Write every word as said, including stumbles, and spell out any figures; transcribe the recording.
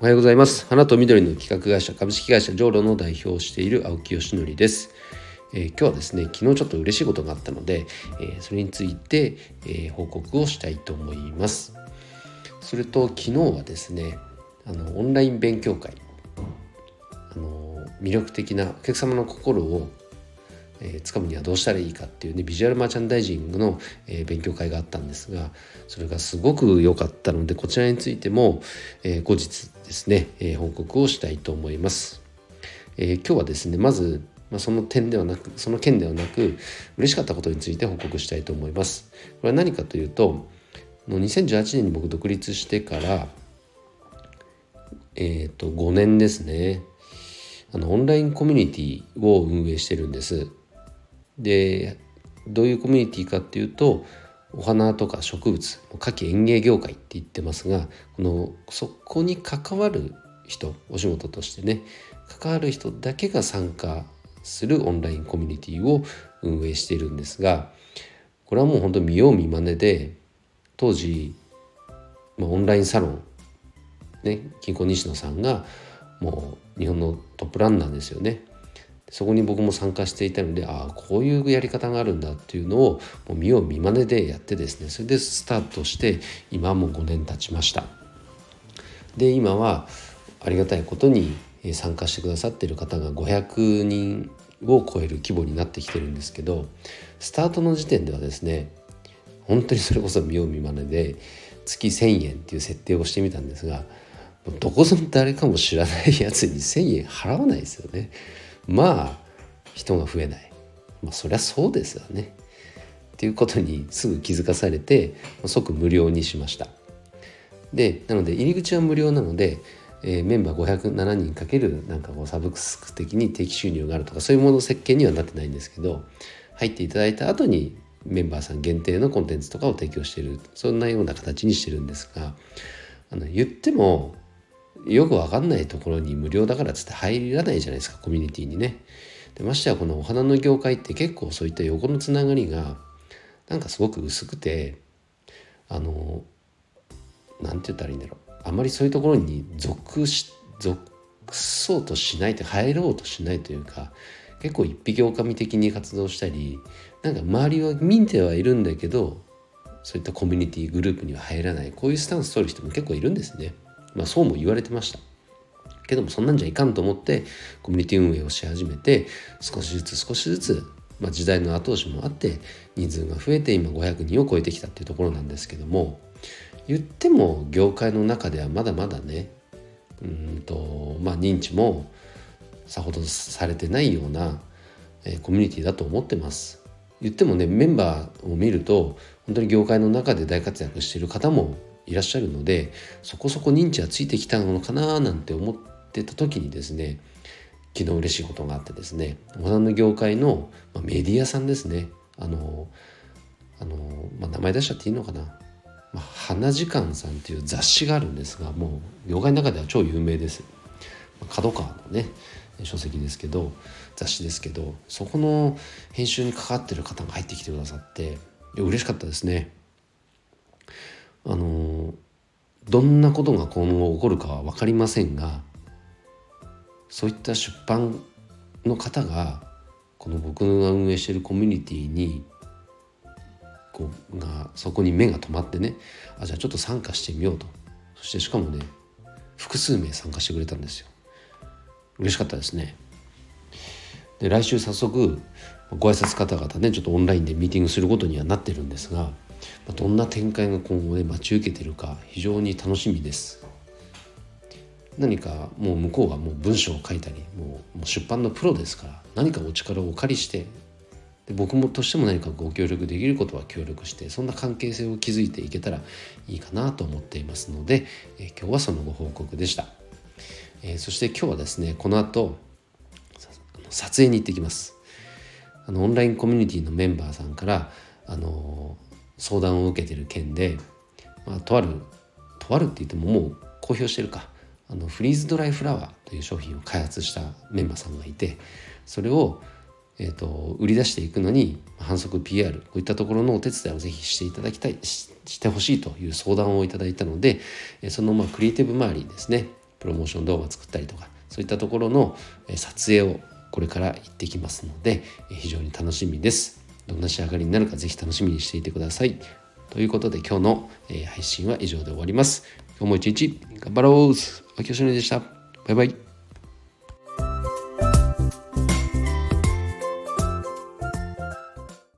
おはようございます。花と緑の企画会社株式会社ジョーロの代表をしている青木義則です。えー、今日はですね、昨日ちょっと嬉しいことがあったので、えー、それについて、えー、報告をしたいと思います。それと昨日はですね、あのオンライン勉強会、あの魅力的なお客様の心をえー、掴むにはどうしたらいいかっていうね、ビジュアルマーチャンダイジングの、えー、勉強会があったんですが、それがすごく良かったので、こちらについても、えー、後日ですね、えー、報告をしたいと思います。えー、今日はですね、まず、まあ、その点ではなくその件ではなく嬉しかったことについて報告したいと思います。これは何かというと、にせんじゅうはちねんに僕独立してから、えー、とごねんですね、あのオンラインコミュニティを運営してるんです。で、どういうコミュニティかっていうと、お花とか植物、花き園芸業界って言ってますが、このそこに関わる人、お仕事としてね関わる人だけが参加するオンラインコミュニティを運営しているんですが、これはもう本当に見よう見まねで、当時、まあ、オンラインサロン、ね、近郊西野さんがもう日本のトップランナーですよね。そこに僕も参加していたので、ああこういうやり方があるんだっていうのをもう見よう見まねでやってですね、それでスタートして今もうごねん経ちました。で、今はありがたいことに参加してくださっている方がごひゃくにんを超える規模になってきてるんですけど、スタートの時点ではですね、本当にそれこそ見よう見まねで月せんえんっていう設定をしてみたんですが、どこぞ誰かも知らないやつにせんえん払わないですよね。まあ人が増えない、まあ、そりゃそうですよねっていうことにすぐ気づかされて、即無料にしました。で、なので入り口は無料なので、えー、メンバーごひゃくななにんかけるなんかこうサブスク的に定期収入があるとか、そういうもの設計にはなってないんですけど、入っていただいた後にメンバーさん限定のコンテンツとかを提供している、そんなような形にしてるんですが、あの言ってもよくわかんないところに無料だからっつって入らないじゃないですか、コミュニティにね。でましてはこのお花の業界って結構そういった横のつながりがなんかすごく薄くて、あのなんて言ったらいいんだろう、あまりそういうところに属し属そうとしないと、入ろうとしないというか、結構一匹狼的に活動したり、なんか周りは見てはいるんだけど、そういったコミュニティグループには入らない、こういうスタンス取る人も結構いるんですね。まあ、そうも言われてましたけども、そんなんじゃいかんと思ってコミュニティ運営をし始めて、少しずつ少しずつ、まあ、時代の後押しもあって人数が増えて、今ごひゃくにんを超えてきたっていうところなんですけども、言っても業界の中ではまだまだね、うんとまあ認知もさほどされてないような、えー、コミュニティだと思ってます。言ってもね、メンバーを見ると本当に業界の中で大活躍している方もいらっしゃるので、そこそこ認知はついてきたのかななんて思ってた時にですね、昨日嬉しいことがあってですね、お花の業界のメディアさんですね、あのあの、まあ、名前出しちゃっていいのかな、まあ、花時間さんっていう雑誌があるんですが、もう業界の中では超有名です。角川のね書籍ですけど、雑誌ですけど、そこの編集に関わってる方が入ってきてくださって、嬉しかったですね。あのどんなことが今後起こるかは分かりませんが、そういった出版の方がこの僕が運営しているコミュニティにこうがそこに目が止まってね、あじゃあちょっと参加してみようと。そしてしかもね、複数名参加してくれたんですよ。嬉しかったですね。で、来週早速ご挨拶方々ね、ちょっとオンラインでミーティングすることにはなってるんですが、どんな展開が今後で待ち受けているか非常に楽しみです。何かもう向こうはもう文章を書いたり、もう出版のプロですから、何かお力をお借りして、で僕もとしても何かご協力できることは協力して、そんな関係性を築いていけたらいいかなと思っていますので、え今日はそのご報告でした。えー、そして今日はですね、この後撮影に行ってきます。あのオンラインコミュニティのメンバーさんからあのー相談を受けている件で、まあ、とあるとあるって言ってももう公表してるか、あのフリーズドライフラワーという商品を開発したメンバーさんがいて、それを、えーと、売り出していくのに販促 ピーアール、こういったところのお手伝いをぜひしていただきたい し, してほしいという相談をいただいたので、そのまあクリエイティブ周りですね、プロモーション動画作ったりとか、そういったところの撮影をこれから行ってきますので、非常に楽しみです。どんな仕上がりになるかぜひ楽しみにしていてください。ということで今日の配信は以上で終わります。今日も一日頑張ろう。秋吉野でした。バイバイ。